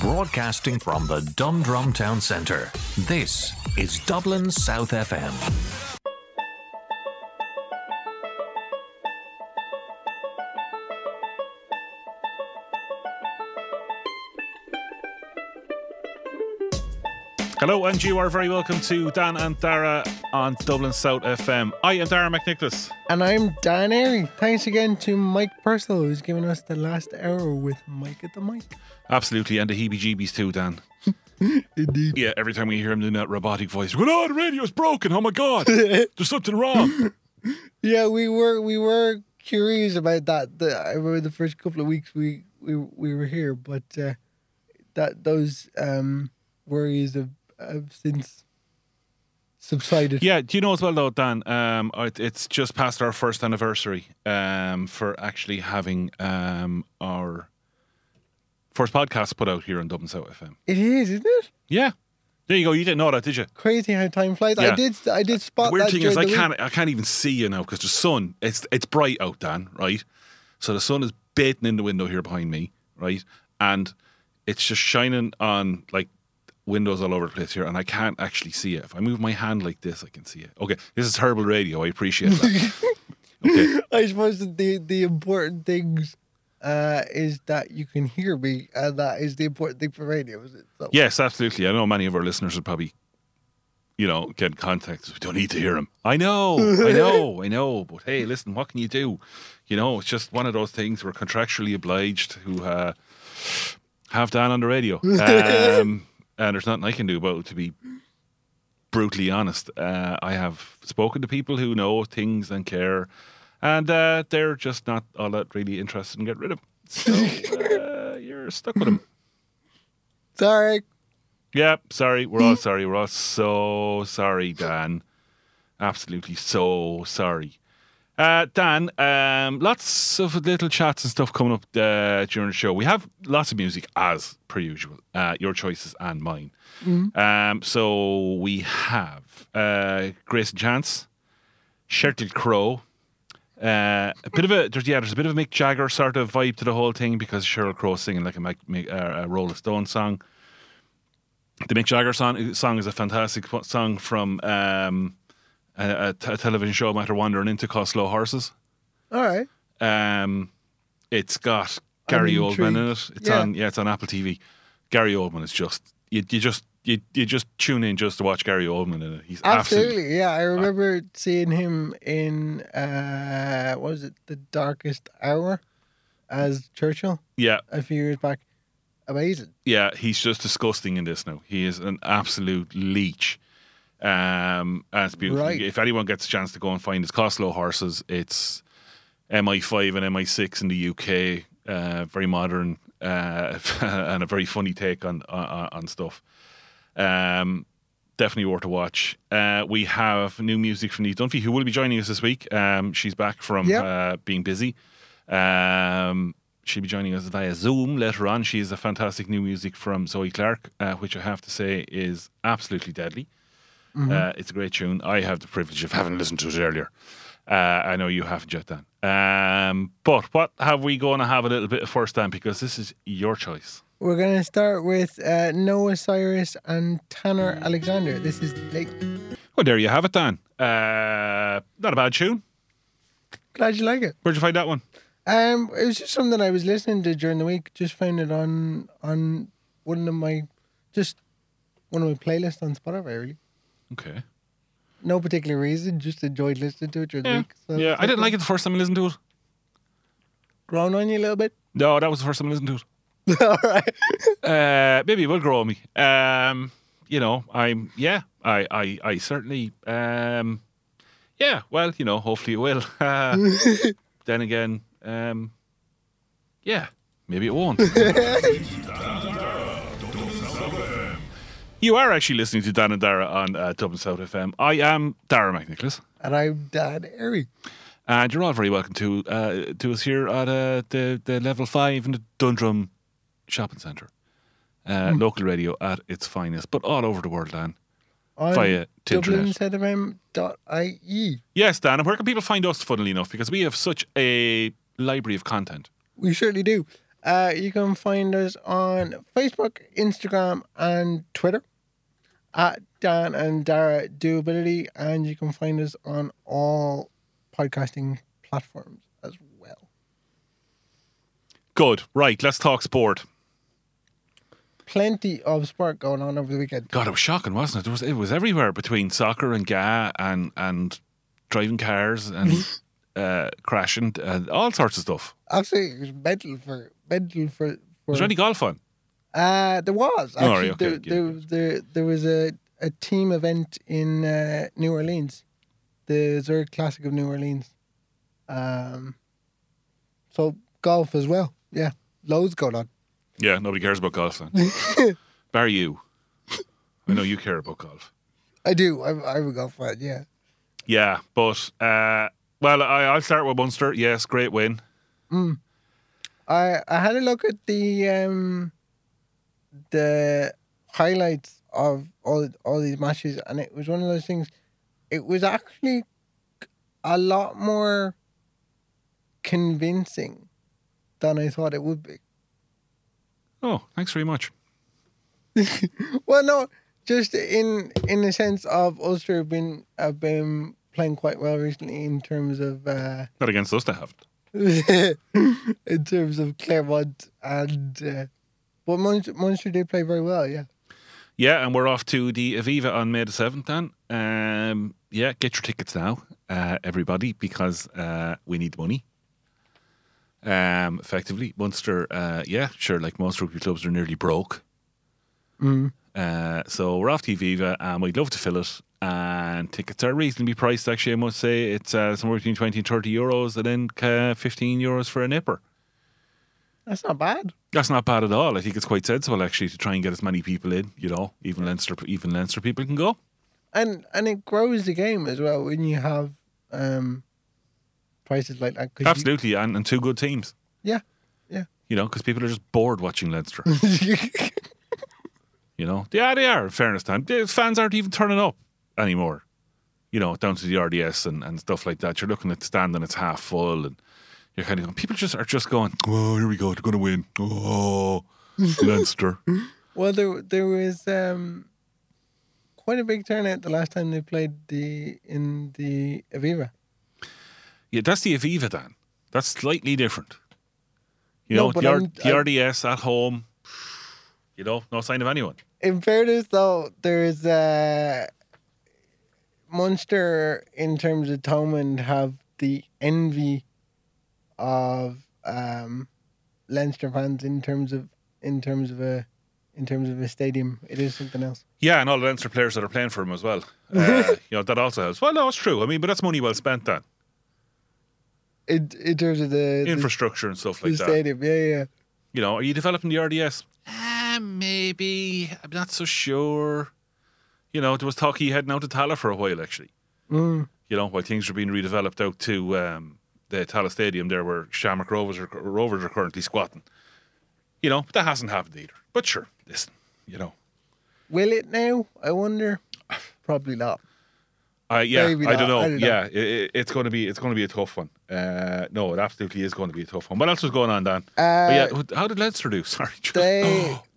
broadcasting from the Dundrum Town Centre. This is Dublin South FM. Hello, and you are very welcome to Dan and Dara on Dublin South FM. I am Dara McNicholas. And I'm Dan Airey. Thanks again to Mike Purcell, who's given us the last hour with Mike at the mic. Absolutely, and the heebie-jeebies too, Dan. Indeed. Yeah, every time we hear him doing that robotic voice, we're going, oh, the radio's broken, oh my God, there's something wrong. Yeah, we were curious about that. I remember the first couple of weeks we were here, but those worries of I've since subsided. Yeah, do you know as well though, Dan, it's just past our first anniversary for actually having our first podcast put out here on Dublin South FM. It is, isn't it? Yeah. There you go. You didn't know that, did you? Crazy how time flies. Yeah. I did spot that. The weird thing is I can't even see you now because the sun, it's bright out, Dan, right? So the sun is baking in the window here behind me, right? And it's just shining on like windows all over the place here, and I can't actually see it. If I move my hand like this, I can see it. Okay, this is terrible radio. I appreciate that. Okay. I suppose that the important things is that you can hear me, and that is the important thing for radio, is it? So. Yes, absolutely. I know many of our listeners would probably, get in contact. We don't need to hear them. I know. But hey, listen, what can you do? It's just one of those things we're contractually obliged to have Dan on the radio. And there's nothing I can do about it, to be brutally honest. I have spoken to people who know things and care, and they're just not all that really interested in getting rid of them. So you're stuck with them. Sorry. Yeah, sorry. We're all sorry. We're all so sorry, Dan. Absolutely so sorry. Dan, lots of little chats and stuff coming up during the show. We have lots of music, as per usual, your choices and mine. Mm-hmm. So we have Grace Jones, Sheryl Crow. There's a bit of a Mick Jagger sort of vibe to the whole thing because Sheryl Crow singing like a Rolling Stone song. The Mick Jagger song is a fantastic song from... A television show I'm after wandering into called Slow Horses. All right. It's got Gary Oldman in it. It's on Apple TV. Gary Oldman is just you just tune in just to watch Gary Oldman in it. He's absolutely yeah. I remember seeing him in what was it, The Darkest Hour as Churchill. Yeah, a few years back. Amazing. Yeah, he's just disgusting in this now. He is an absolute leech. And it's beautiful. Right. If anyone gets a chance to go and find it, it's called Slow Horses. It's MI5 and MI6 in the UK. Very modern and a very funny take on stuff. Definitely worth a watch. We have new music from Niamh Dunphy, who will be joining us this week. She's back from being busy. She'll be joining us via Zoom later on. She has a fantastic new music from Zoe Clark, which I have to say is absolutely deadly. Mm-hmm. It's a great tune. I have the privilege of having listened to it earlier. I know you haven't yet, Dan. But what have we going to have a little bit of first, Dan? Because this is your choice. We're going to start with Noah Cyrus and Tanner Alexander. This is Late. Well, there you have it, Dan. Not a bad tune. Glad you like it. Where'd you find that one? It was just something I was listening to during the week. Just found it on one of my playlists on Spotify, really. Okay. No particular reason, just enjoyed listening to it during the week. So yeah, I didn't like it the first time I listened to it. Grown on you a little bit? No, that was the first time I listened to it. All right. Maybe it will grow on me. I certainly, hopefully it will. Then again, maybe it won't. You are actually listening to Dan and Dara on Dublin South FM. I am Dara McNicholas. And I'm Dan Airey. And you're all very welcome to us here at the Level 5 in the Dundrum Shopping Centre. Local radio at its finest, but all over the world, Dan. On via DublinZFM.ie. Yes, Dan, and where can people find us, funnily enough? Because we have such a library of content. We certainly do. You can find us on Facebook, Instagram, and Twitter at Dan and Dara Doability, and you can find us on all podcasting platforms as well. Good. Right, let's talk sport. Plenty of sport going on over the weekend. God, it was shocking, wasn't it? It was everywhere between soccer and GA and driving cars and crashing and all sorts of stuff. Absolutely, it was mental for. Was there any golf on? There was. Actually, right, okay. There was a team event in New Orleans, the Zurich Classic of New Orleans. So golf as well. Yeah, loads going on. Yeah, nobody cares about golf then. Bar you. I know you care about golf. I do. I'm a golf fan, yeah. Yeah, but, I'll start with Munster. Yes, great win. Mm. I had a look at the highlights of all these matches, and it was one of those things. It was actually a lot more convincing than I thought it would be. Oh, thanks very much. Well, no, just in the sense of Ulster have been playing quite well recently in terms of... not against us, they haven't. In terms of Claremont and... but Munster did play very well, yeah. Yeah, and we're off to the Aviva on May the 7th, Dan. Yeah, get your tickets now, everybody, because we need money. Effectively, Munster, most rugby clubs are nearly broke. Mm. So we're off to Aviva, and we'd love to fill it. And tickets are reasonably priced, actually, I must say. It's somewhere between 20 and 30 euros, and then 15 euros for a nipper. That's not bad. That's not bad at all. I think it's quite sensible, actually, to try and get as many people in, you know. Even Leinster people can go. And it grows the game as well when you have... prices like that. Absolutely, and two good teams. Yeah, yeah. You know, because people are just bored watching Leinster. You know, yeah, they are, in fairness, Dan. Fans aren't even turning up anymore. You know, down to the RDS and stuff like that. You're looking at the stand and it's half full and you're kind of going, people are just going, oh, here we go, they're going to win. Oh, Leinster. Well, there was quite a big turnout the last time they played in the Aviva. Yeah, that's the Aviva, Dan. That's slightly different. You know, the RDS at home, you know, no sign of anyone. In fairness, though, there's Munster, in terms of Thomond, have the envy of Leinster fans in terms of a stadium. It is something else. Yeah, and all the Leinster players that are playing for him as well. You know, that also helps. Well, no, it's true. I mean, but that's money well spent, Dan. In terms of the infrastructure and stuff like that. The stadium, yeah. You know, are you developing the RDS? Maybe. I'm not so sure. You know, there was talk he heading out to Tallaght for a while, actually. Mm. You know, while things were being redeveloped out to the Tallaght Stadium there where Shamrock Rovers are currently squatting. You know, but that hasn't happened either. But sure, listen, you know. Will it now, I wonder? Probably not. I don't know. Yeah, it's going to be a tough one. No, it absolutely is going to be a tough one. What else was going on, Dan? How did Leinster do? Sorry,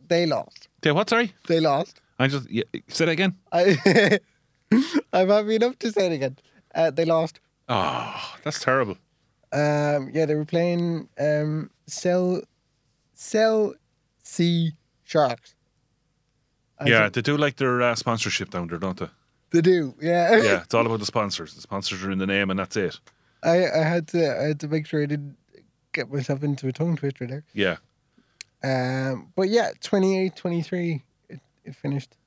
they lost. They what? Sorry, they lost. Say that again. I'm happy enough to say it again. They lost. Oh, that's terrible. Yeah, they were playing Sea Sharks. They do like their sponsorship down there, don't they? They do, yeah. Yeah, it's all about the sponsors. The sponsors are in the name, and that's it. I had to make sure I didn't get myself into a tongue twister there. Yeah. But yeah, 28-23 it finished.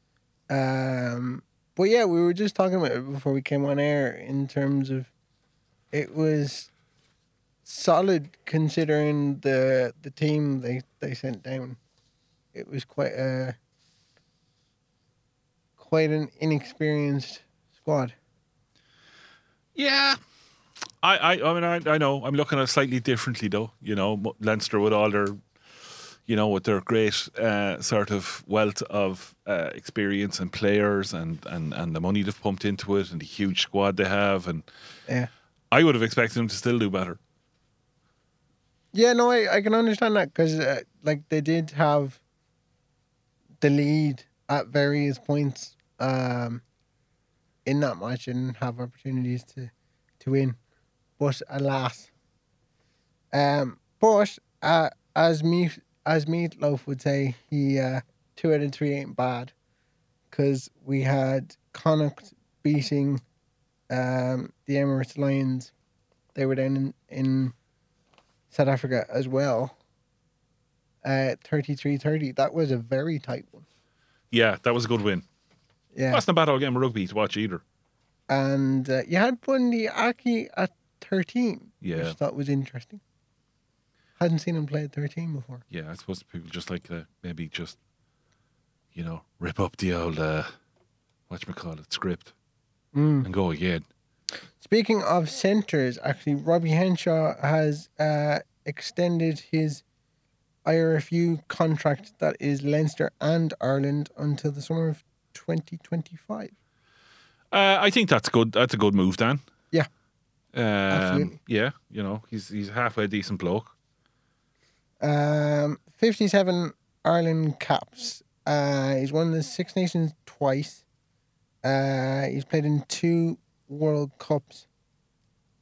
But yeah, we were just talking about it before we came on air in terms of it was solid considering the team they sent down. It was quite an inexperienced squad. Yeah. I mean, I know. I'm looking at it slightly differently, though. You know, Leinster with all their, you know, with their great sort of wealth of experience and players and the money they've pumped into it and the huge squad they have. And yeah. I would have expected them to still do better. Yeah, no, I can understand that because, like, they did have the lead at various points in that match and have opportunities to win. But alas. But as Meatloaf would say, he 2 out of 3 ain't bad, because we had Connacht beating the Emirates Lions. They were down in South Africa as well. 33-30. That was a very tight one. Yeah, that was a good win. Yeah, that's not a bad old game of rugby to watch either. And you had Bundy Aki at 13, yeah, which I thought was interesting. Hadn't seen him play at 13 before. Yeah, I suppose people just like to maybe just, you know, rip up the old whatchamacallit script and go again. Speaking of centres, actually, Robbie Henshaw has extended his IRFU contract, that is Leinster and Ireland, until the summer of 2025. I think that's good. That's a good move, Dan. Yeah. Absolutely. Yeah, you know, he's halfway decent bloke. 57 Ireland caps. He's won the Six Nations twice. He's played in 2 World Cups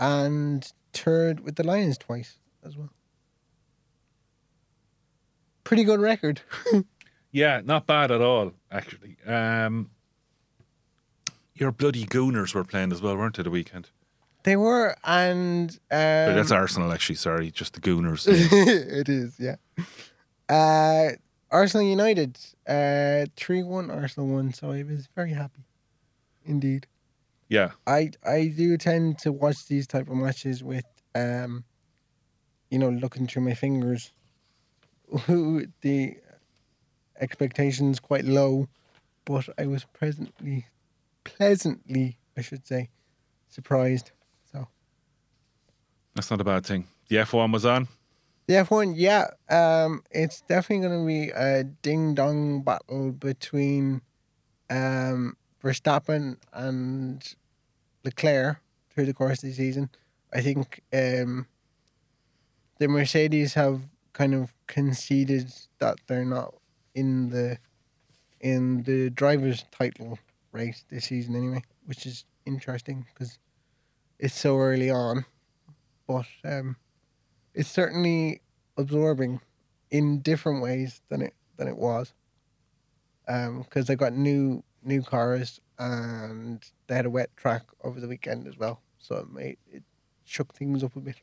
and toured with the Lions twice as well. Pretty good record. Yeah, not bad at all, actually. Your bloody Gooners were playing as well, weren't they, the weekend? They were, and... sorry, that's Arsenal, actually, sorry. Just the Gooners. It is, yeah. Arsenal United, 3-1 Arsenal won, so I was very happy. Indeed. Yeah. I do tend to watch these type of matches with, you know, looking through my fingers. The expectations quite low, but I was pleasantly, I should say, surprised. That's not a bad thing. The F1 was on? The F1, yeah. It's definitely going to be a ding-dong battle between Verstappen and Leclerc through the course of the season. I think the Mercedes have kind of conceded that they're not in the driver's title race this season anyway, which is interesting because it's so early on. But it's certainly absorbing in different ways than it was. Because they got new cars and they had a wet track over the weekend as well, so it shook things up a bit.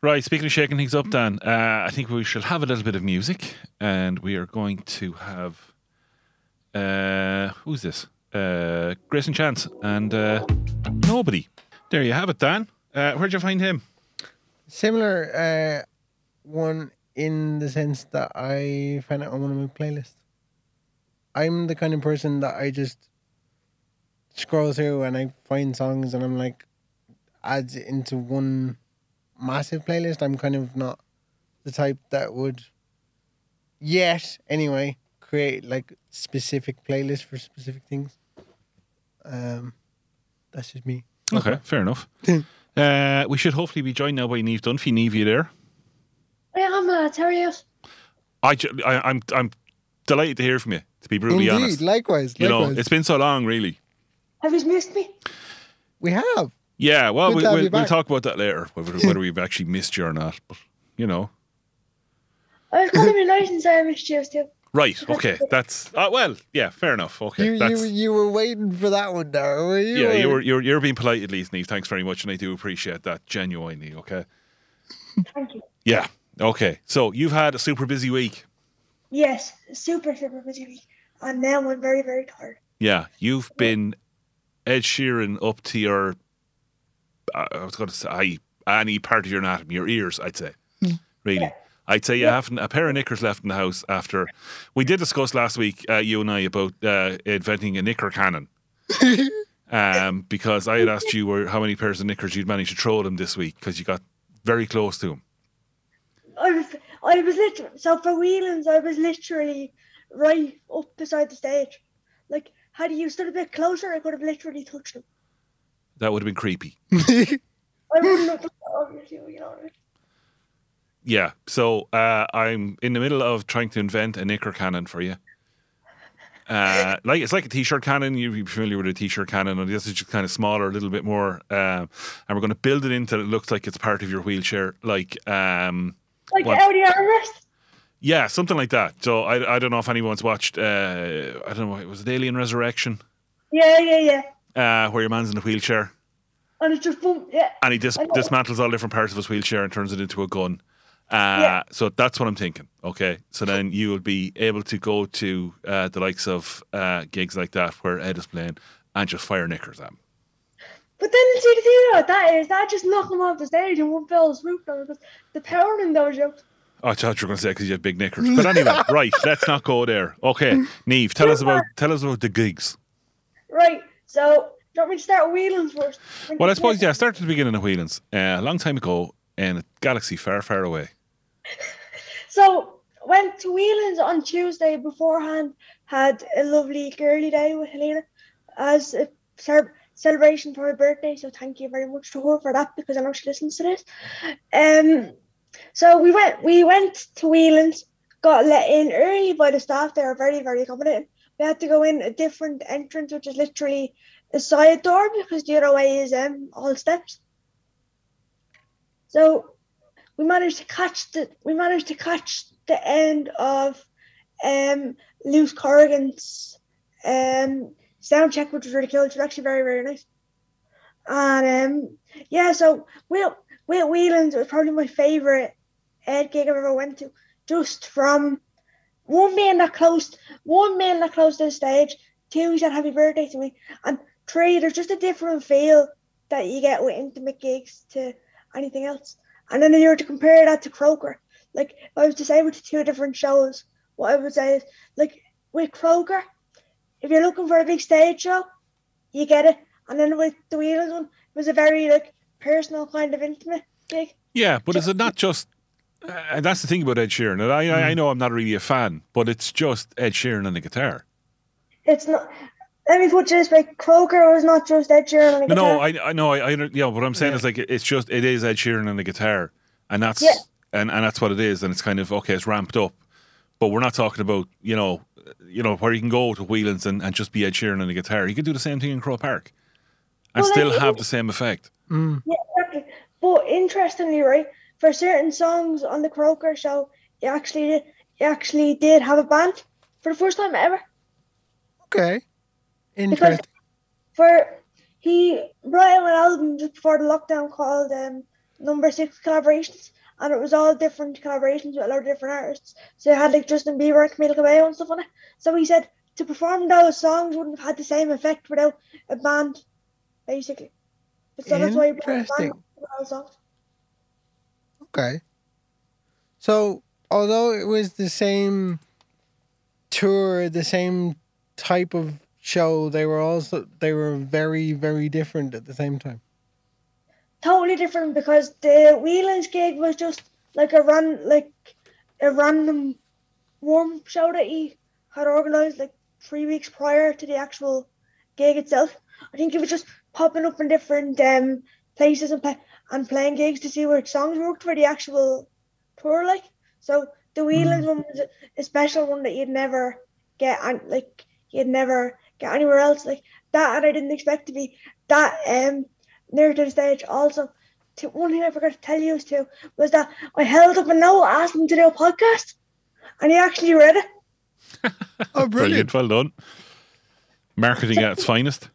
Right, speaking of shaking things up, Dan, I think we shall have a little bit of music, and we are going to have who's this? Grace and Chance and Nobody. There you have it, Dan. Where'd you find him? Similar one in the sense that I found it on one of my playlists. I'm the kind of person that I just scroll through and I find songs and I'm like, adds it into one massive playlist. I'm kind of not the type that would yet, anyway, create like specific playlists for specific things. That's just me. Okay, fair enough. We should hopefully be joined now by Niamh Dunphy. Niamh, you there? I am, lads. How are you? I'm delighted to hear from you, to be brutally honest. Indeed, likewise. You know, it's been so long, really. Have you missed me? We have. Yeah, well, we'll talk about that later, whether we've actually missed you or not. But, you know. I was going to be nice and say I missed you, too. Right, okay, that's... well, yeah, fair enough, okay. You were waiting for that one now, were you? Yeah, you're being polite at least, Niamh, thanks very much, and I do appreciate that, genuinely, okay? Thank you. Yeah, okay, so you've had a super busy week. Yes, super, super busy week, and then one very, very tired. Yeah, you've been Ed Sheeran up to your... I was going to say, any part of your anatomy, your ears, I'd say, really. Yeah. I'd say you haven't a pair of knickers left in the house after... We did discuss last week, you and I, about inventing a knicker cannon. Because I had asked you how many pairs of knickers you'd managed to throw them this week, because you got very close to them. I was literally... So for Whelan's, I was literally right up beside the stage. Like, had you stood a bit closer, I could have literally touched them. That would have been creepy. I wouldn't have done that, obviously, you know. Yeah, so I'm in the middle of trying to invent a knicker cannon for you. Like it's like a t-shirt cannon. You'd be familiar with a t-shirt cannon. This is just kind of smaller, a little bit more, and we're going to build it until it looks like it's part of your wheelchair, like the Audi armrest. Yeah, something like that. So I don't know if anyone's watched. I don't know. It was Alien Resurrection. Yeah. Where your man's in a wheelchair. And it's just boom, yeah. And he dismantles all different parts of his wheelchair and turns it into a gun. Yeah. So that's what I'm thinking. Okay, so then you will be able to go to the likes of gigs like that where Ed is playing and just fire knickers at him. But then see the thing about that is that just knocked him off the stage and one fell his roof down because the power in those jokes. Oh, I thought you were going to say because you have big knickers. But anyway, right, let's not go there. Okay, Niamh, tell us about the gigs. Right, so do you want me to start with Whelan's first? Well, I suppose, yeah, start at the beginning of Whelan's. A long time ago in a galaxy far, far away. So, went to Whelan's on Tuesday beforehand, had a lovely girly day with Helena as a celebration for her birthday, so thank you very much to her for that because I know she listens to this. So we went to Whelan's, got let in early by the staff. They are very, very accommodating. We had to go in a different entrance, which is literally a side door because the other way is all steps. So we managed to catch the end of Luce Corrigan's sound check, which was really cool. It was actually very, very nice. And so Whelan's was probably my favourite Ed gig I've ever went to, just from one being that close to the stage, two, he said happy birthday to me, and three, there's just a different feel that you get with intimate gigs to anything else. And then if you were to compare that to Croker, like if I was to say with the two different shows, what I would say is, like with Croker, if you're looking for a big stage show, you get it. And then with the Whelan's one, it was a very like personal kind of intimate gig. Yeah, but is it not just, and that's the thing about Ed Sheeran, and I know I'm not really a fan, but it's just Ed Sheeran and the guitar. It's not. Let me put it this way: Croker was not just Ed Sheeran and the guitar. No, I know. What I'm saying is, like, it is Ed Sheeran and the guitar, and that's and that's what it is, and it's kind of okay. It's ramped up, but we're not talking about you know where you can go to Whelan's and just be Ed Sheeran and the guitar. You could do the same thing in Croke Park, and still have the same effect. Mm. Yeah, exactly. But interestingly, right, for certain songs on the Croker show, you actually did have a band for the first time ever. Okay. Interesting. Because he brought out an album just before the lockdown called Number 6 Collaborations, and it was all different collaborations with a lot of different artists. So it had like Justin Bieber and Camila Cabello and stuff on it. So he said to perform those songs wouldn't have had the same effect without a band, basically. So that's why he brought a band with those songs. Okay. So although it was the same tour, the same type of show, they were very, very different at the same time. Totally different, because the Whelan's gig was just like a random warm show that he had organised like 3 weeks prior to the actual gig itself. I think it was just popping up in different places and playing gigs to see which songs worked for the actual tour, like. So the Whelan's one was a special one that you'd never get anywhere else like that, and I didn't expect to be that near to the stage. Also, one thing I forgot to tell you was that I held up a note, asked him to do a podcast, and he actually read it. Oh, brilliant. Well done. Marketing at its finest.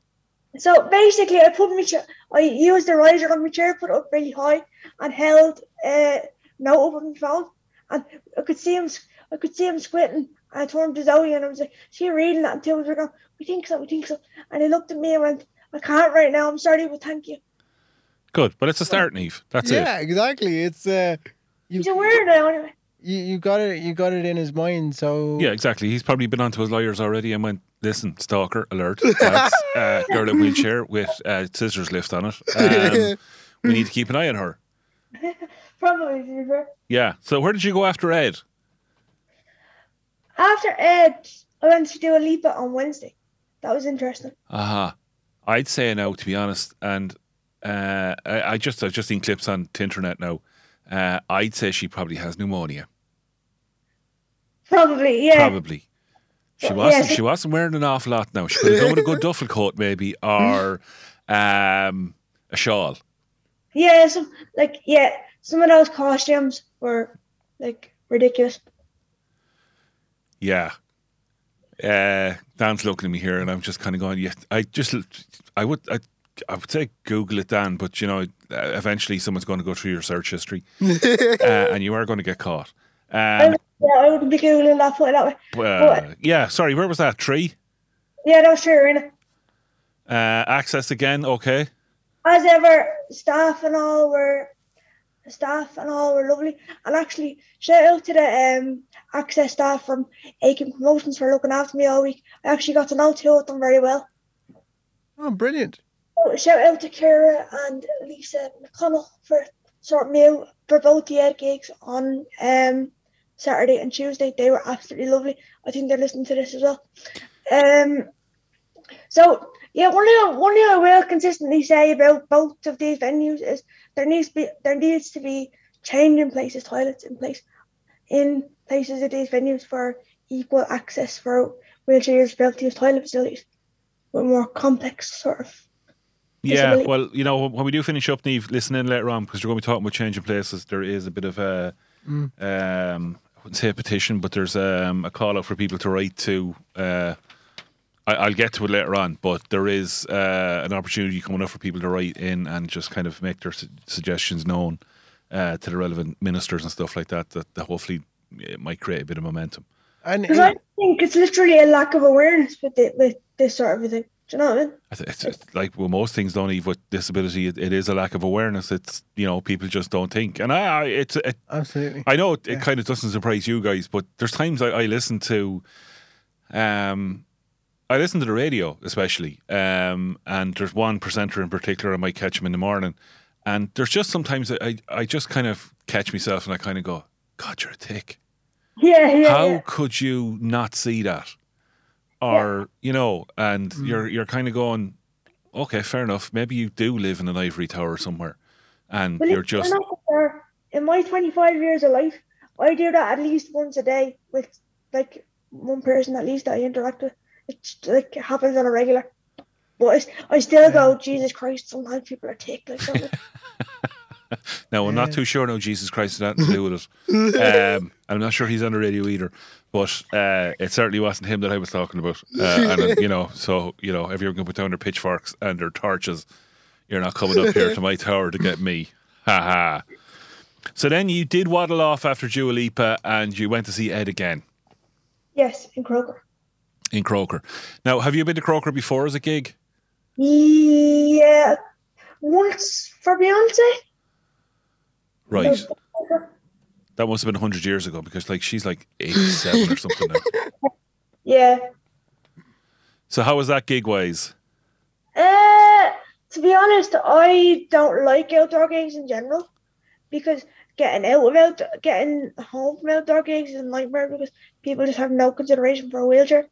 So basically, I used the riser on my chair, put it up really high, and held a note up on my phone, and I could see him squinting. And I turned to Zoe and I was like, is she reading that? Until we were going, we think so. And he looked at me and went, I can't right now, I'm sorry, but thank you. Good, but it's a start, Niamh. That's it. Yeah, exactly. It's he's aware now anyway. You got it in his mind, so yeah, exactly. He's probably been onto his lawyers already and went, listen, stalker alert. That's girl in wheelchair with scissors lift on it. We need to keep an eye on her. Probably, to be fair. Yeah. So where did you go after Ed? After Ed, I went to do a Lipa on Wednesday. That was interesting. Aha. Uh-huh. I'd say now, to be honest, and I've just seen clips on the internet now. I'd say she probably has pneumonia. Probably, yeah. Probably. She wasn't wearing an awful lot now. She could have done with a good duffel coat maybe, or a shawl. Yeah, some of those costumes were ridiculous. Yeah. Dan's looking at me here and I'm just kind of going, yeah, I would say Google it, Dan, but you know, eventually someone's going to go through your search history and you are going to get caught. I wouldn't be Googling that, put it that way. But, yeah, sorry, where was that? 3? Yeah, that was 3 Arena. Access again, okay. As ever, staff and all were lovely. And actually, shout out to the Access staff from Aiken Promotions for looking after me all week. I actually got to know 2 of them very well. Oh, brilliant. So, shout out to Kira and Lisa McConnell for sorting me out for both the Ed gigs on Saturday and Tuesday. They were absolutely lovely. I think they're listening to this as well. So, yeah, one thing I will consistently say about both of these venues is there needs to be changing places, toilets in places of these venues for equal access for wheelchairs built to use toilet facilities with more complex sort of. Yeah, well, you know, when we do finish up, Niamh, listen in later on because we're going to be talking about changing places. There is a bit of a, I wouldn't say a petition, but there's a call out for people to write to. I'll get to it later on, but there is an opportunity coming up for people to write in and just kind of make their suggestions known to the relevant ministers and stuff like that, that hopefully it might create a bit of momentum. Because I think it's literally a lack of awareness with this sort of thing. Do you know what I mean? It's like with most things, don't even with disability, it is a lack of awareness. It's, you know, people just don't think. And it's absolutely. I know it kind of doesn't surprise you guys, but there's times I listen to... I listen to the radio, especially, and there's one presenter in particular. I might catch him in the morning, and there's just sometimes I just kind of catch myself and I kind of go, "God, you're a tick." Yeah. How could you not see that? Or you know, and you're kind of going, "Okay, fair enough. Maybe you do live in an ivory tower somewhere, and well, you're just." In my 25 years of life, I do that at least once a day with one person at least that I interact with. It's it happens on a regular, but I still go, Jesus Christ, sometimes people are ticked like something. Now, I'm not too sure now Jesus Christ had nothing to do with it. I'm not sure he's on the radio either, but it certainly wasn't him that I was talking about. And you know, so you know, if you're going to put down their pitchforks and their torches, you're not coming up here to my tower to get me. Ha ha. So then you did waddle off after Dua Lipa and you went to see Ed again. Yes, in Croker. In Croker. Now, have you been to Croker before as a gig? Yeah, once for Beyonce. Right. That must have been 100 years ago because she's 87 or something now. Yeah. So how was that gig-wise? To be honest, I don't like outdoor gigs in general because getting home from outdoor gigs is a nightmare because people just have no consideration for a wheelchair.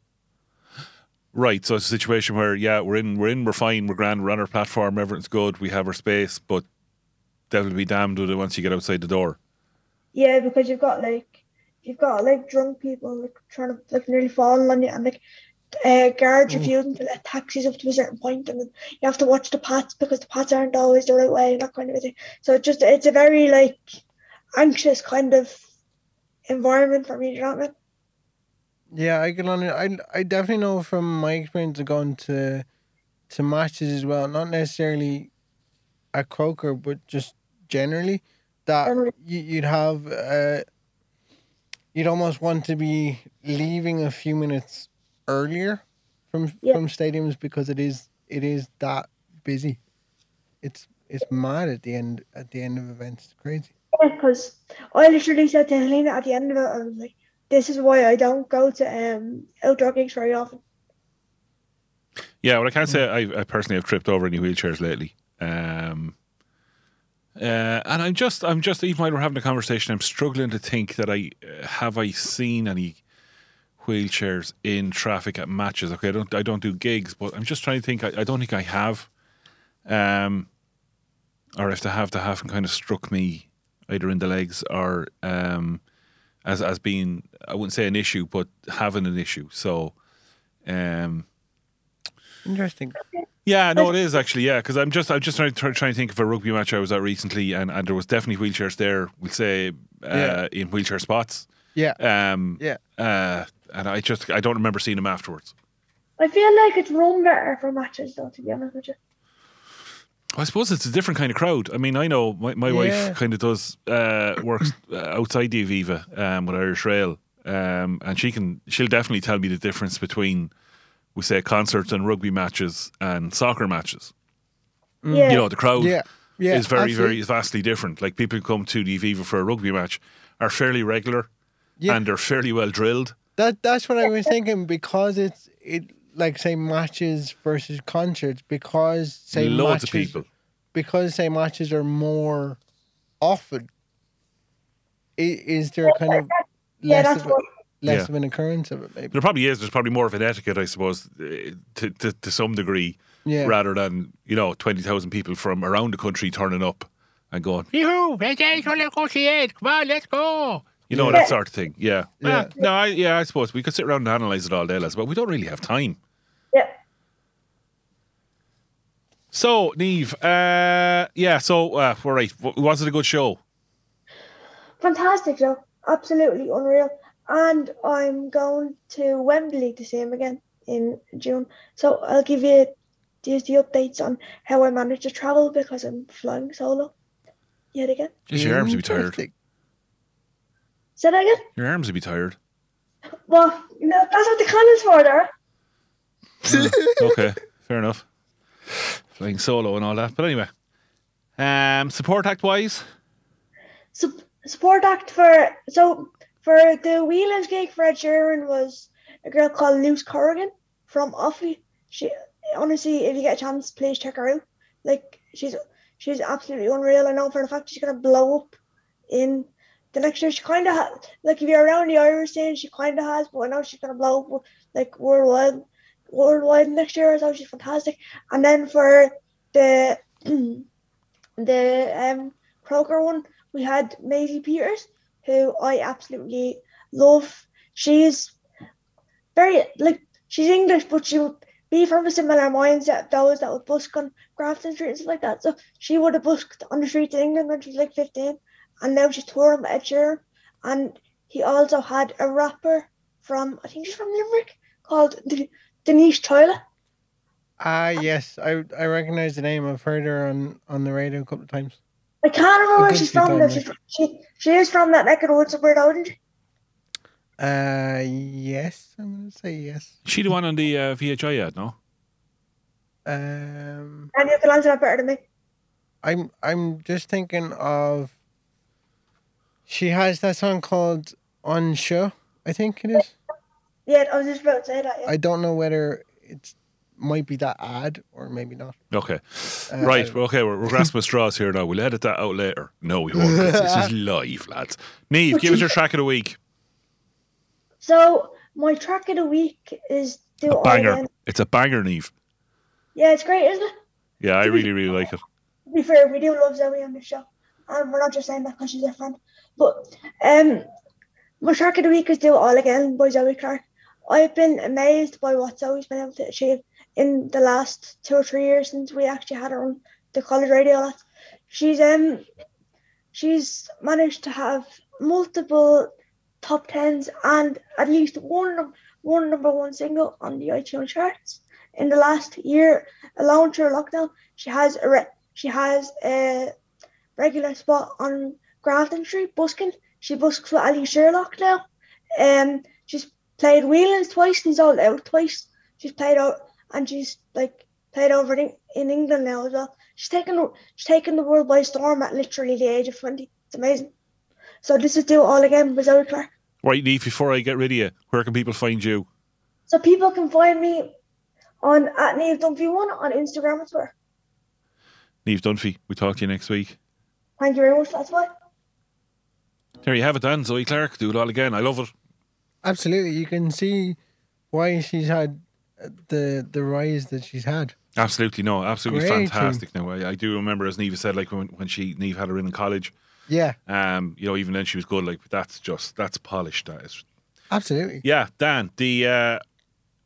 Right, so it's a situation where, we're fine, we're grand, we're on our platform, everything's good, we have our space, but devil be damned with it once you get outside the door. Yeah, because you've got drunk people trying to nearly fall on you, and guards refusing to let taxis up to a certain point, and then you have to watch the paths because the paths aren't always the right way, and that kind of thing. So it's a very anxious kind of environment for me, you know what I mean? Yeah, I can. I definitely know from my experience of going to matches as well, not necessarily at Croker, but just generally, that you'd have you'd almost want to be leaving a few minutes earlier from stadiums because it is that busy. It's mad at the end of events. It's crazy. Yeah, because I literally said to Helena at the end of it, I was like, this is why I don't go to outdoor gigs very often. Yeah, well, I can't say I personally have tripped over any wheelchairs lately. And I'm just, even while we're having a conversation, I'm struggling to think that I seen any wheelchairs in traffic at matches. Okay, I don't do gigs, but I'm just trying to think. I don't think I have, or if they have, they haven't kind of struck me either in the legs or as being, I wouldn't say an issue, but having an issue. So, interesting. Yeah, no, it is actually. Yeah, because I'm just trying to think of a rugby match I was at recently, and there was definitely wheelchairs there. We'll say in wheelchair spots. Yeah. And I don't remember seeing them afterwards. I feel like it's run better for matches, though. To be honest with you. I suppose it's a different kind of crowd. I mean, I know my wife kind of does works outside the Aviva with Irish Rail, and she'll definitely tell me the difference between, we say, concerts and rugby matches and soccer matches. Yeah. You know, the crowd is very vastly different. Like, people who come to the Aviva for a rugby match are fairly regular and they're fairly well drilled. That's what I was thinking, because it's like, say, matches versus concerts, because say loads matches, of people, because say matches are more often. Is there kind of less of an occurrence of it? Maybe there probably is. There's probably more of an etiquette, I suppose, to some degree, rather than 20,000 people from around the country turning up and going, "Yoo-hoo, come on, let's go." That sort of thing. Yeah. I suppose we could sit around and analyse it all day, lads, but we don't really have time. Yeah. So, Niamh, all right. Was it a good show? Fantastic show. Absolutely unreal. And I'm going to Wembley to see him again in June. So I'll give you the updates on how I managed to travel, because I'm flying solo yet again. Jeez, your arms will be tired. Say that again? Your arms would be tired. Well, that's what the cannon's for, Dara. Okay, fair enough. Flying solo and all that. But anyway, support act wise? Support act for the Whelan's gig for Ed Sheeran was a girl called Luce Corrigan from Offaly. She, honestly, if you get a chance, please check her out. Like, she's absolutely unreal. I know for a fact she's going to blow up in the next year. She kind of has, like, if you're around the Irish scene, she kind of has, but I know she's going to blow up, like, worldwide next year, so she's fantastic. And then for the Croker one, we had Maisie Peters, who I absolutely love. She's very, like, she's English, but she would be from a similar mindset, those that would busk on Grafton Street and stuff like that. So she would have busked on the streets in England when she was, like, 15. And now she's touring with Ed Sheeran. And he also had a rapper from, I think she's from Limerick, called Denise Tyler. Yes. I recognise the name. I've heard her on the radio a couple of times. I can't remember where she's from. Though. She is from that neck of the woods somewhere, isn't she? Yes. I'm going to say yes. She the one on the VHI ad, no? And you can answer that better than me. I'm just thinking of... She has that song called Unsure, I think it is. Yeah, I was just about to say that. Yeah. I don't know whether it might be that ad or maybe not. Okay. Right, okay, we're grasping straws here now. We'll edit that out later. No, we won't. This is live, lads. Niamh, give us your track of the week. So, my track of the week is... A banger. It's a banger, Niamh. Yeah, it's great, isn't it? Yeah, I really, really like it. To be fair, we do love Zoe on this show. And we're not just saying that because she's a friend. But my track of the week is Do It All Again by Zoe Clark. I've been amazed by what Zoe's been able to achieve in the last 2 or 3 years since we actually had her on the college radio. She's managed to have multiple top tens and at least one number one single on the iTunes charts in the last year alone through lockdown. She has a regular spot on Grafton Street, busking. She busks with Ali Sherlock now. She's played Whelan's twice and sold out twice. She's played out, and she's like played over in England now as well. She's taken the world by storm at literally the age of 20. It's amazing. So this is Do It All Again with Zoe Clark. Right, Niamh, before I get rid of you, where can people find you? So people can find me on at Niamh Dunphy1 on Instagram and Twitter. Niamh Dunphy, we talk to you next week. Thank you very much. That's why. There you have it, Dan. Zoe Clark, Do It All Again. I love it. Absolutely. You can see why she's had the rise that she's had. Absolutely. No, absolutely great, fantastic. Now, I do remember, as Niamh said, like when Niamh had her in college, Yeah. You know, even then she was good. Like, that's polished. That is. Absolutely. Yeah, Dan, the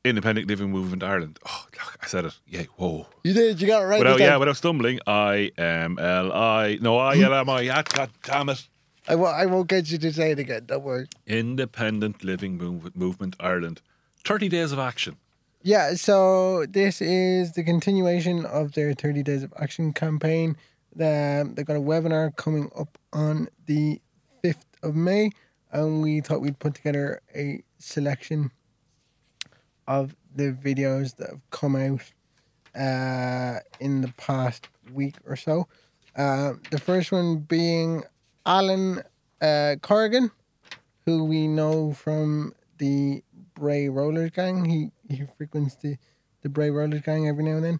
Independent Living Movement Ireland. Oh, look, I said it. Yeah, whoa. You did. You got it right. Without stumbling. I-M-L-I. God damn it. I won't get you to say it again. Don't worry. Independent Living Movement Ireland. 30 days of action. Yeah, so this is the continuation of their 30 days of action campaign. They've got a webinar coming up on the 5th of May, and we thought we'd put together a selection of the videos that have come out in the past week or so. The first one being Alan Corrigan, who we know from the Bray Rollers gang. He frequents the Bray Rollers gang every now and then.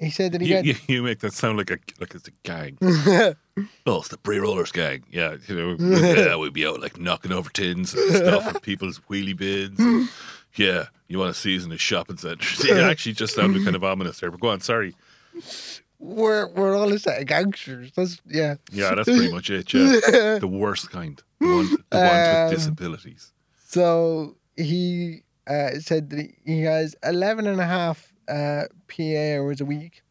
He said that you make that sound like it's a gang. Oh, it's the Bray Rollers gang. Yeah, you know, yeah, we'd be out like knocking over tins and stuff and people's wheelie bins. And, yeah, you want to season the shopping centres. Yeah, it actually just sounded kind of ominous there. But go on, sorry. We're all a set of gangsters. Yeah, that's pretty much it. Yeah, the worst kind, the ones with disabilities. So he said that he has 11.5 PA hours a week,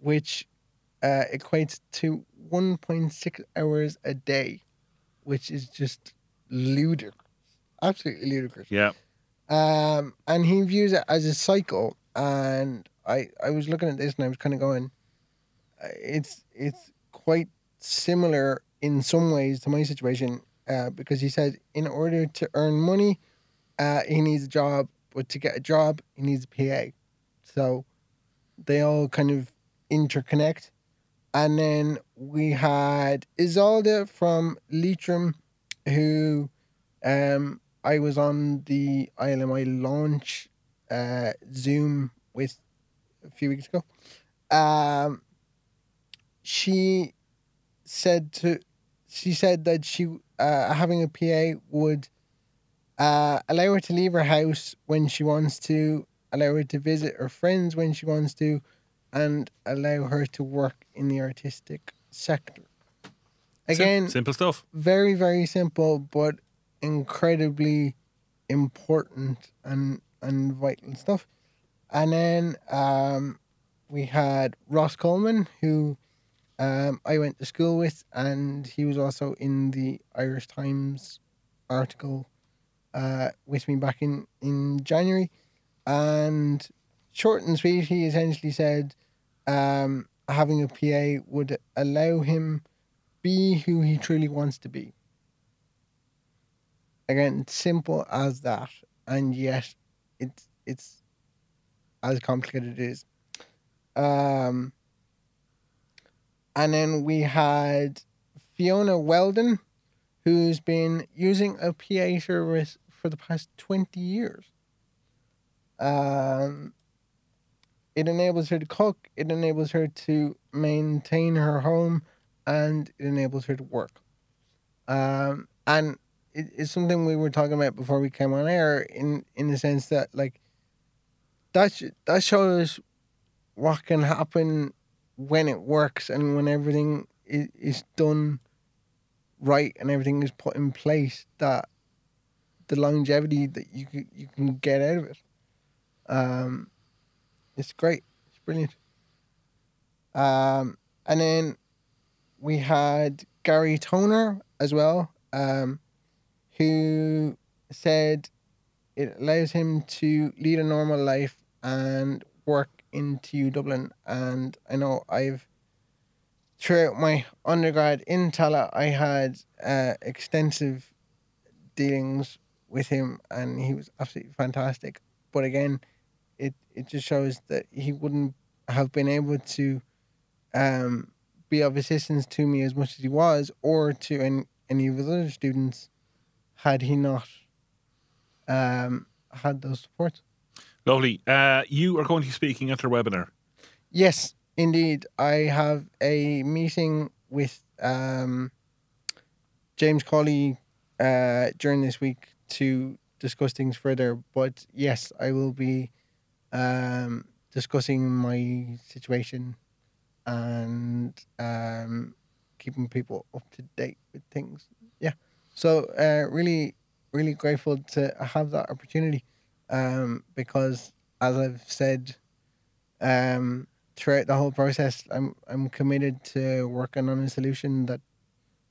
which equates to 1.6 hours a day, which is just ludicrous. Absolutely ludicrous. Yeah. And he views it as a cycle. And I was looking at this and I was kind of going, it's quite similar in some ways to my situation. Because he said in order to earn money, he needs a job, but to get a job, he needs a PA. So they all kind of interconnect. And then we had Isolde from Leitrim, who I was on the ILMI launch Zoom with a few weeks ago. She said that having a PA would allow her to leave her house when she wants to, allow her to visit her friends when she wants to, and allow her to work in the artistic sector. Again, simple stuff. Very, very simple, but incredibly important and vital stuff. And then we had Ross Coleman, who I went to school with, and he was also in the Irish Times article with me back in January. And short and sweet, he essentially said having a PA would allow him be who he truly wants to be. Again, simple as that, and yet it's as complicated as it is. And then we had Fiona Weldon, who's been using a PA service for the past 20 years. It enables her to cook, it enables her to maintain her home, and it enables her to work. And it's something we were talking about before we came on air, in the sense that, like, that shows what can happen when it works and when everything is done right and everything is put in place, that the longevity that you can get out of it. It's great. It's brilliant. And then we had Gary Toner as well, who said it allows him to lead a normal life and work in TU Dublin. And I know throughout my undergrad in Tallaght, I had extensive dealings with him, and he was absolutely fantastic. But again, it just shows that he wouldn't have been able to be of assistance to me as much as he was, or to any of his other students, had he not had those supports. Lovely. You are going to be speaking at our webinar. Yes, indeed. I have a meeting with James Cawley during this week to discuss things further. But yes, I will be discussing my situation and keeping people up to date with things. Yeah. So really, really grateful to have that opportunity because, as I've said, throughout the whole process, I'm committed to working on a solution that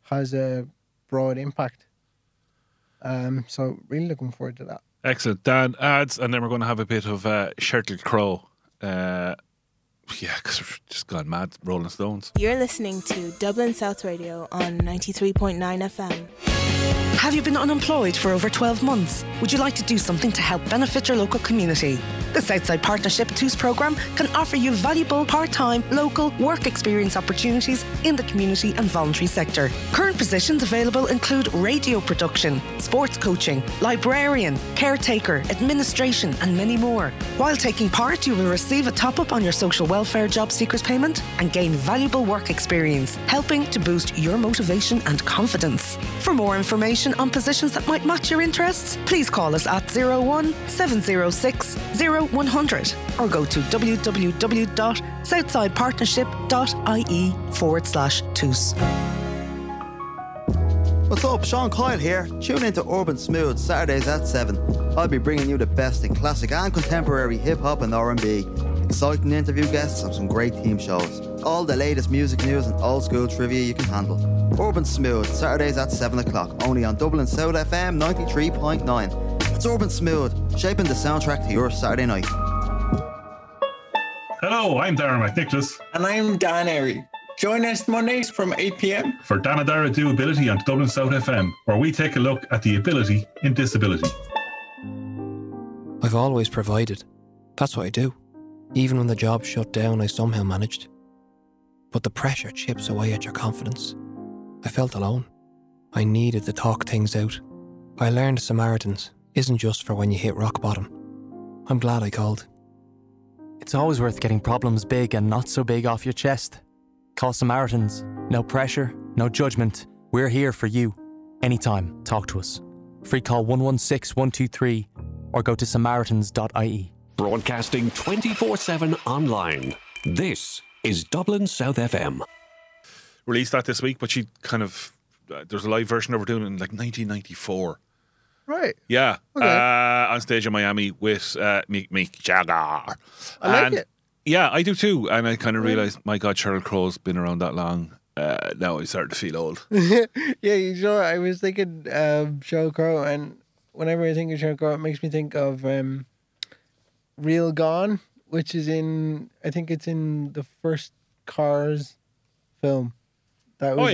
has a broad impact. So really looking forward to that. Excellent. Dan, ads, and then we're going to have a bit of Sheryl Crow. Yeah, because we're just gone mad, Rolling Stones. You're listening to Dublin South Radio on 93.9 FM. Have you been unemployed for over 12 months? Would you like to do something to help benefit your local community? The Southside Partnership TOOS programme can offer you valuable part-time, local work experience opportunities in the community and voluntary sector. Current positions available include radio production, sports coaching, librarian, caretaker, administration and many more. While taking part, you will receive a top-up on your social welfare job seekers payment and gain valuable work experience, helping to boost your motivation and confidence. For more information on positions that might match your interests, please call us at 01-706-0100 or go to www.southsidepartnership.ie/TOOS. What's up, Sean Coyle here. Tune in to Urban Smooth Saturdays at 7. I'll be bringing you the best in classic and contemporary hip-hop and R&B, exciting interview guests and some great team shows. All the latest music news and old school trivia you can handle. Urban Smooth, Saturdays at 7 o'clock, only on Dublin South FM 93.9. It's Urban Smooth, shaping the soundtrack to your Saturday night. Hello, I'm Dara McNicholas. And I'm Dan Airey. Join us Mondays from 8pm for Dan and Dara Do Ability on Dublin South FM, where we take a look at the ability in disability. I've always provided. That's what I do. Even when the job shut down, I somehow managed. But the pressure chips away at your confidence. I felt alone. I needed to talk things out. I learned Samaritans isn't just for when you hit rock bottom. I'm glad I called. It's always worth getting problems big and not so big off your chest. Call Samaritans. No pressure, no judgment. We're here for you. Anytime, talk to us. Free call 116 123 or go to samaritans.ie. Broadcasting 24/7 online. This is Dublin South FM. Released that this week, but she kind of there's a live version of her doing it in like 1994, right? Yeah, okay. On stage in Miami with Mick Jagger. I like it. Yeah, I do too. And I kind of realised, my God, Sheryl Crow's been around that long. Now I started to feel old. Yeah, you know, I was thinking Sheryl Crow, and whenever I think of Sheryl Crow, it makes me think of Real Gone, which is in, I think it's in the first Cars film. That was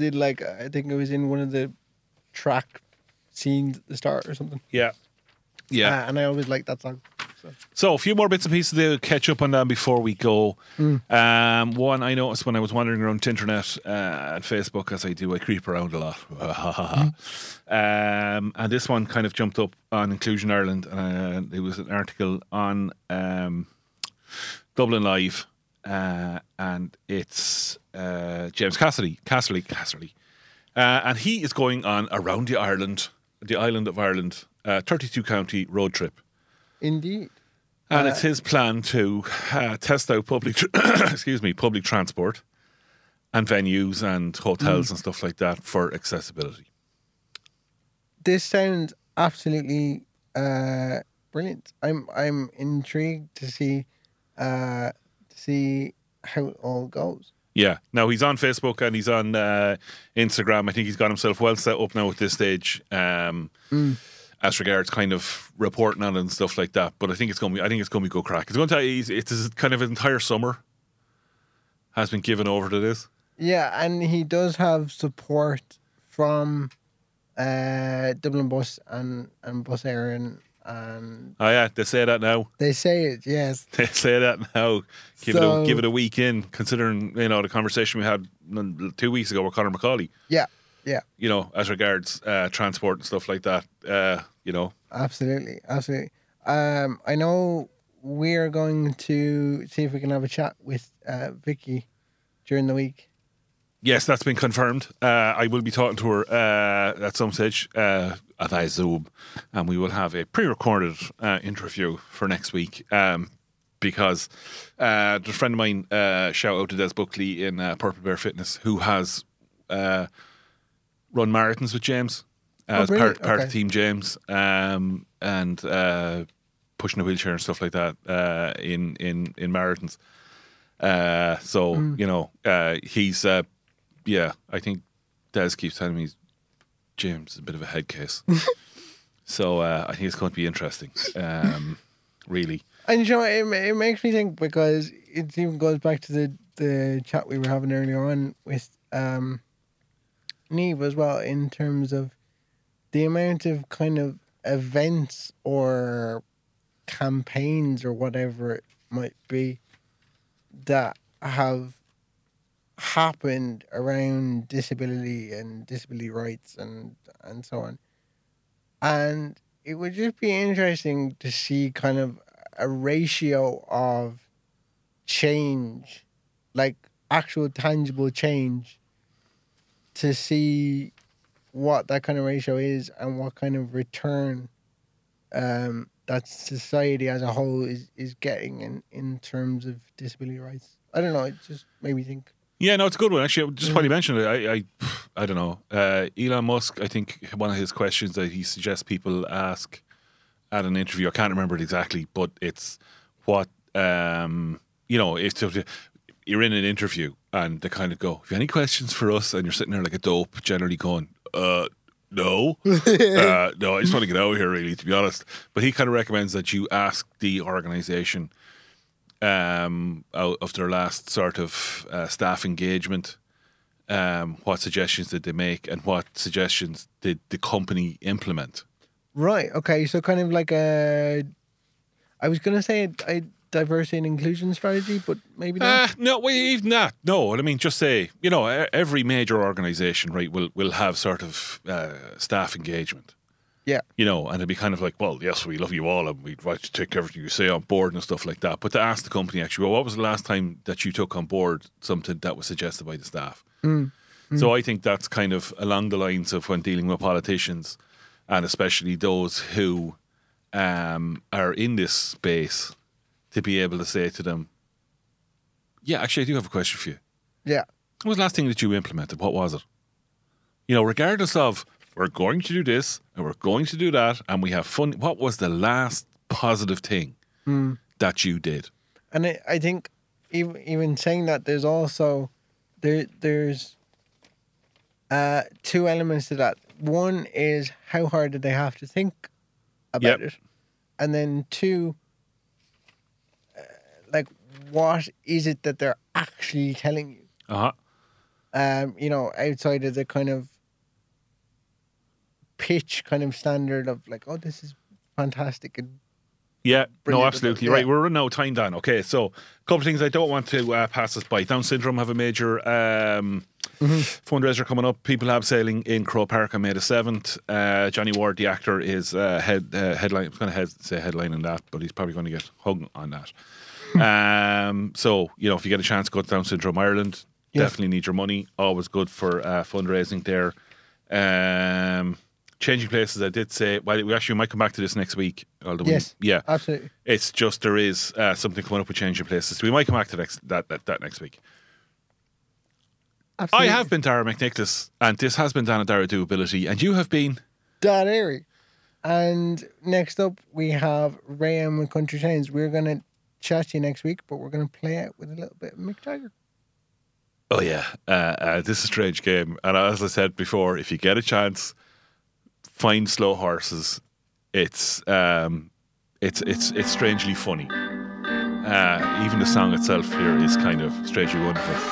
in, like, I think it was in one of the track scenes at the start or something. Yeah. Yeah. And I always liked that song. So a few more bits and pieces to catch up on that before we go. One, I noticed when I was wandering around Tinternet and Facebook, as I do, I creep around a lot. And this one kind of jumped up on Inclusion Ireland. And it was an article on Dublin Live. And it's James Casterly, and he is going on around the island of Ireland, 32-county road trip. Indeed. And it's his plan to test out public transport and venues and hotels and stuff like that for accessibility. This sounds absolutely brilliant. I'm intrigued to see how it all goes. Yeah. Now, he's on Facebook and he's on Instagram. I think he's got himself well set up now at this stage as regards kind of reporting on it and stuff like that. But I think it's going to be go crack. It's going to tell you, it's kind of an entire summer has been given over to this. Yeah, and he does have support from Dublin Bus and Bus Éireann. Oh yeah, they say that now. They say it, yes. They say that now. Give it a week in, considering, you know, the conversation we had 2 weeks ago with Conor McCauley. Yeah, yeah. You know, as regards transport and stuff like that. You know, absolutely. I know we're going to see if we can have a chat with Vicky during the week. Yes, that's been confirmed. I will be talking to her at some stage at iZoom, and we will have a pre-recorded interview for next week because a friend of mine, shout out to Des Buckley in Purple Bear Fitness, who has run marathons with James as part of Team James, and pushing a wheelchair and stuff like that in marathons. So you know, he's yeah. I think Des keeps telling me James is a bit of a head case. So I think it's going to be interesting, really. And you know, it makes me think, because it even goes back to the chat we were having earlier on with Niamh as well, in terms of the amount of kind of events or campaigns or whatever it might be that have happened around disability and disability rights and so on. And it would just be interesting to see kind of a ratio of change, like actual tangible change, to see what that kind of ratio is and what kind of return that society as a whole is getting in terms of disability rights. I don't know, it just made me think. Yeah, no, it's a good one. Actually, I just probably mentioned it. I don't know. Elon Musk, I think one of his questions that he suggests people ask at an interview, I can't remember it exactly, but it's what, you know, it's you're in an interview and they kind of go, "Have you any questions for us?" And you're sitting there like a dope, generally going, no. No, I just want to get out of here, really, to be honest. But he kind of recommends that you ask the organisation out of their last sort of staff engagement, what suggestions did they make and what suggestions did the company implement? Right, okay, so kind of like I was going to say a diversity and inclusion strategy, but maybe not. No, well, even that, no, I mean, just say, you know, every major organisation, right, will have sort of staff engagement. Yeah. You know, and it'd be kind of like, well, yes, we love you all and we'd like to take everything you say on board and stuff like that. But to ask the company actually, well, what was the last time that you took on board something that was suggested by the staff? So I think that's kind of along the lines of when dealing with politicians, and especially those who are in this space, to be able to say to them, yeah, actually, I do have a question for you. Yeah. What was the last thing that you implemented? What was it? You know, regardless of, we're going to do this and we're going to do that and we have fun. What was the last positive thing that you did? And I think even saying that, there's also, there's two elements to that. One is, how hard did they have to think about it? And then two, like, what is it that they're actually telling you? You know, outside of the kind of pitch kind of standard of like, oh, this is fantastic and no, absolutely right. We're running out of time, Dan. Okay, so a couple of things I don't want to pass us by. Down syndrome have a major fundraiser coming up. People Lab sailing in Croke Park on May the 7th. Johnny Ward, the actor, is headline. I was going to say headline on that, but he's probably going to get hung on that. So, you know, if you get a chance, go to Down Syndrome Ireland. Definitely need your money. Always good for fundraising there. Changing places, I did say. Well, we actually might come back to this next week. Absolutely. It's just there is something coming up with changing places. We might come back to that next week. Absolutely. I have been Dara McNicholas, and this has been Dan and Dara Doability, and you have been Dan Airey. And next up, we have Ram with Country Towns. We're going to chat to you next week, but we're going to play out with a little bit of Mick Jagger. Oh, yeah. This is a strange game. And as I said before, if you get a chance, find Slow Horses. It's strangely funny. Even the song itself here is kind of strangely wonderful.